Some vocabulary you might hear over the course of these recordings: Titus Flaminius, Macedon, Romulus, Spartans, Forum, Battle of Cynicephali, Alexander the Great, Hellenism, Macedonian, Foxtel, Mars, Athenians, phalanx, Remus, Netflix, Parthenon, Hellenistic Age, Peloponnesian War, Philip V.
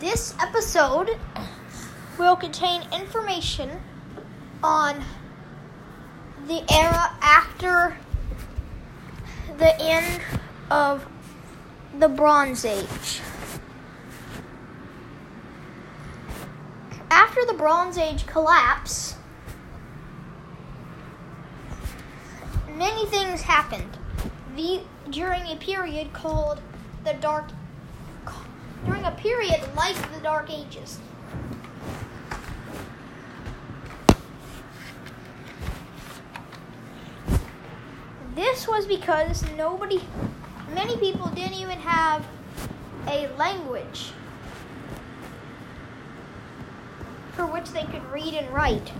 This episode will contain information on the era after the end of the Bronze Age. After the Bronze Age collapse, many things happened during a period called the Dark Ages. This was because many people didn't even have a language for which they could read and write.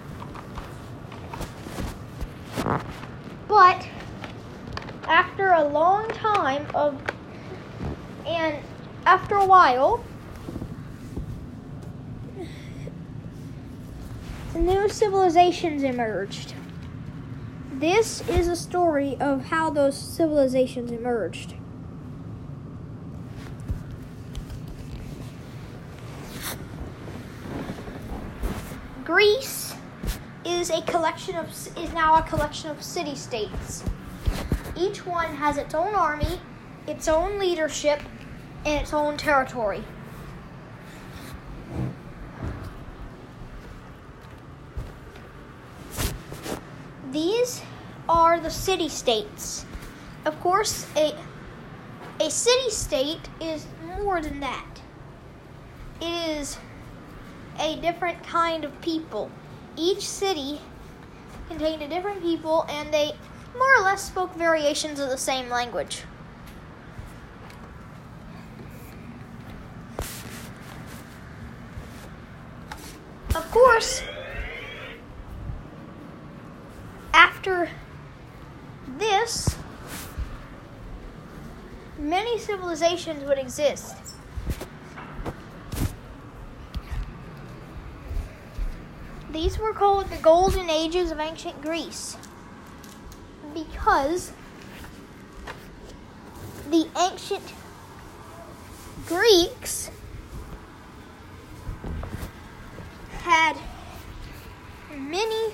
But after a long time after a while, new civilizations emerged. This is a story of how those civilizations emerged. Greece is now a collection of city-states. Each one has its own army, its own leadership, and its own territory. These are the city-states. Of course, a city-state is more than that. It is a different kind of people. Each city contained a different people, and they more or less spoke variations of the same language. Of course, after this, many civilizations would exist. These were called the Golden Ages of ancient Greece because the ancient Greeks had many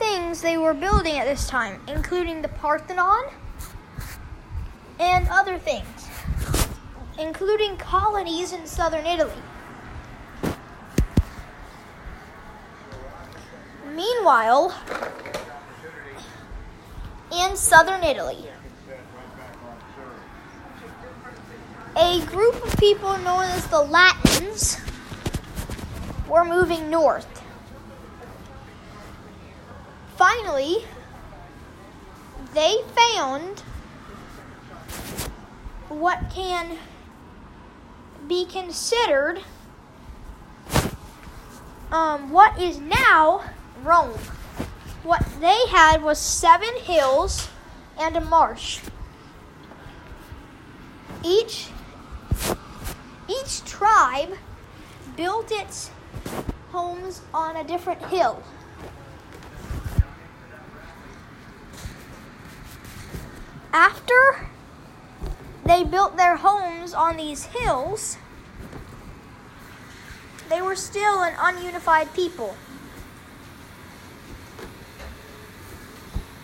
things they were building at this time, including the Parthenon and other things, including colonies in southern Italy. Meanwhile, in southern Italy, a group of people known as the Latins were moving north. Finally, they found what can be considered what is now Rome. What they had was 7 hills and a marsh. Each tribe built its homes on a different hill. After they built their homes on these hills, they were still an ununified people.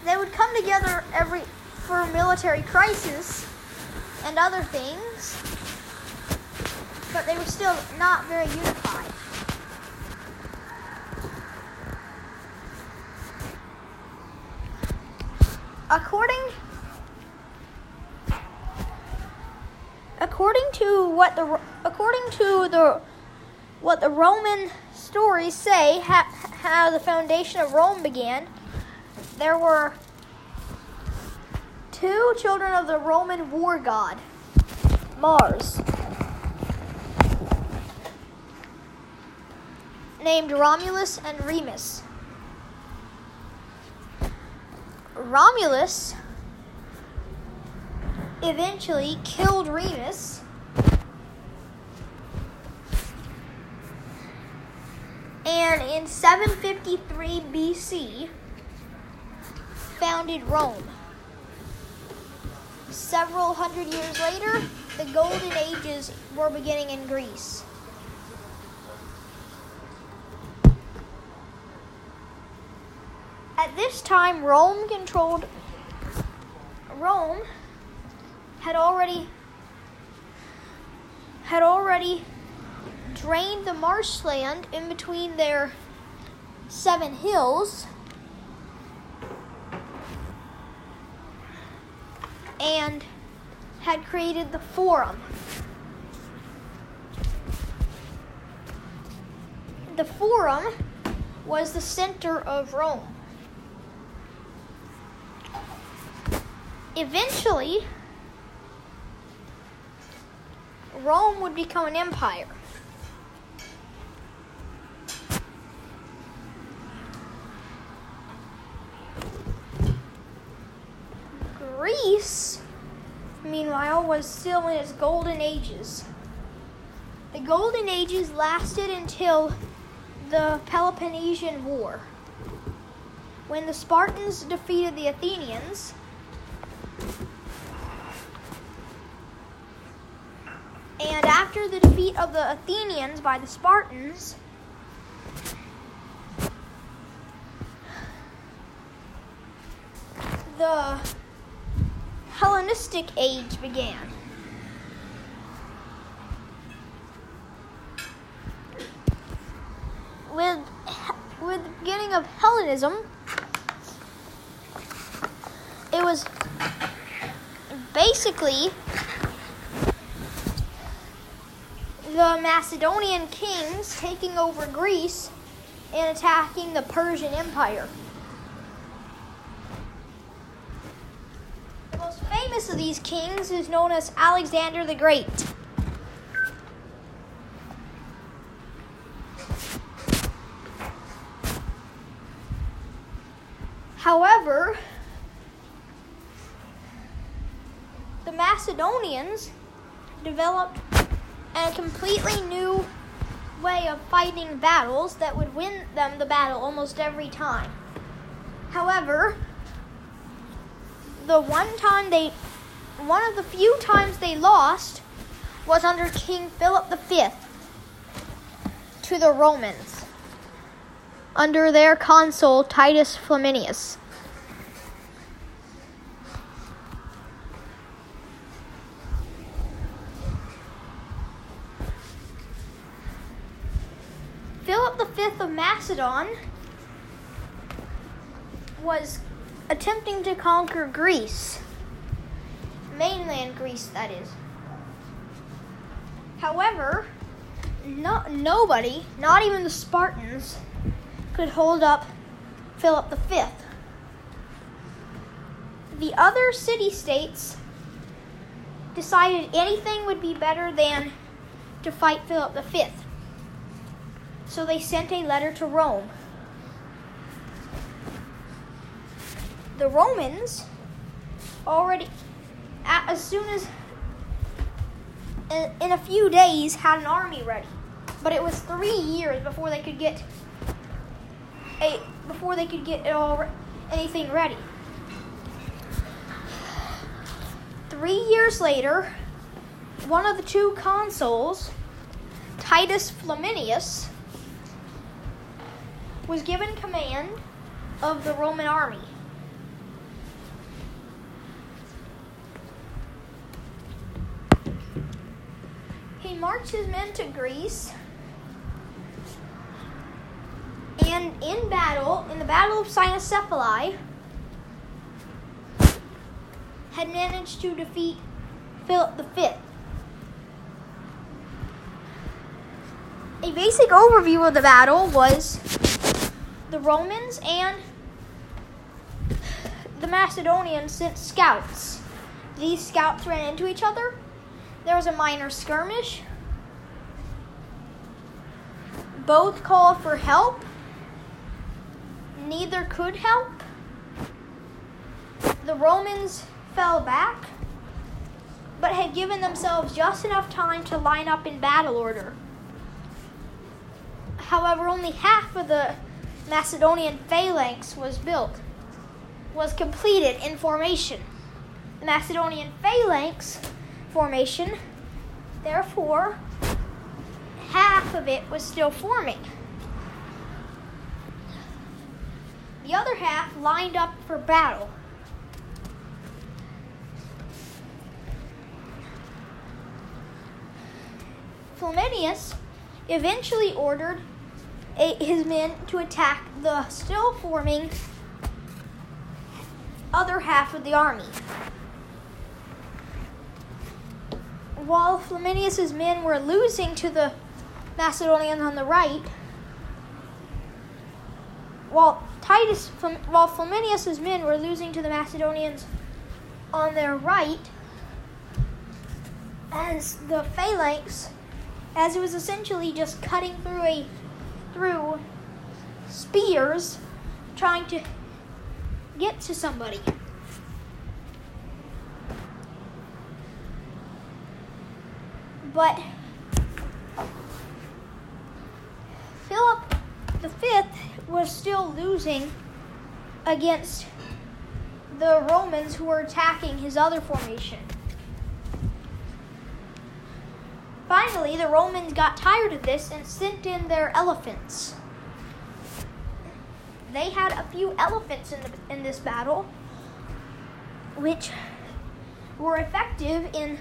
They would come together for military crisis and other things, but they were still not very unified. According to what the Roman stories say, how the foundation of Rome began, there were 2 children of the Roman war god, Mars, named Romulus and Remus. Romulus eventually killed Remus, and in 753 BC, founded Rome. Several hundred years later, the Golden Ages were beginning in Greece. At this time, Rome had already drained the marshland in between their seven hills, and had created the Forum. The Forum was the center of Rome. Eventually, Rome would become an empire. Greece, meanwhile, was still in its golden ages. The golden ages lasted until the Peloponnesian War, when the Spartans defeated the Athenians, and after the defeat of the Athenians by the Spartans, the Hellenistic Age began. With the beginning of Hellenism, it was basically the Macedonian kings taking over Greece and attacking the Persian Empire. The most famous of these kings is known as Alexander the Great. However, the Macedonians developed a completely new way of fighting battles that would win them the battle almost every time. However, one of the few times they lost was under King Philip V to the Romans, under their consul Titus Flaminius. Philip V of Macedon was attempting to conquer Greece, mainland Greece, that is. However, nobody, not even the Spartans, could hold up Philip V. The other city-states decided anything would be better than to fight Philip V. So they sent a letter to Rome. The Romans in a few days, had an army ready, but it was 3 years before they could get anything ready. 3 years later, one of the two consuls, Titus Flaminius, was given command of the Roman army. He marched his men to Greece, and in the Battle of Cynicephali, had managed to defeat Philip V. A basic overview of the battle was the Romans and the Macedonians sent scouts. These scouts ran into each other. There was a minor skirmish. Both called for help. Neither could help. The Romans fell back, but had given themselves just enough time to line up in battle order. However, only half of the Macedonian phalanx was completed in formation. The Macedonian phalanx formation, therefore, half of it was still forming. The other half lined up for battle. Flaminius eventually ordered his men to attack the still forming other half of the army. While Flaminius's men were losing to the Macedonians on the right, while Flaminius's men were losing to the Macedonians on their right, as the phalanx, as it was essentially just cutting through spears, trying to get to somebody. But Philip V was still losing against the Romans who were attacking his other formation. Finally, the Romans got tired of this and sent in their elephants. They had a few elephants in this battle, which were effective in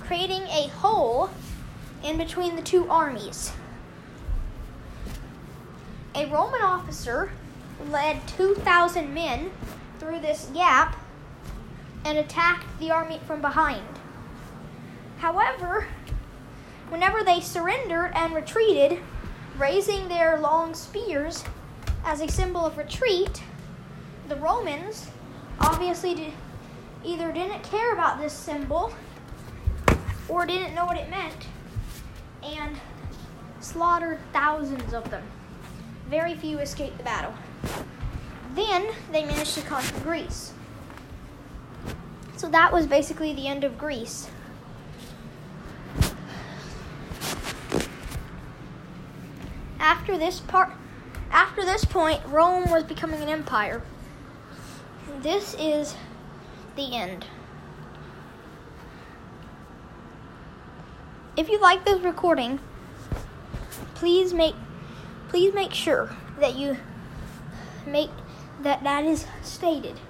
creating a hole in between the two armies. A Roman officer led 2,000 men through this gap and attacked the army from behind. However, whenever they surrendered and retreated, raising their long spears as a symbol of retreat, the Romans obviously either didn't care about this symbol or didn't know what it meant and slaughtered thousands of them. Very few escaped the battle. Then they managed to conquer Greece. So that was basically the end of Greece. After this point, Rome was becoming an empire. This is the end. If you like this recording, please make sure that that is stated.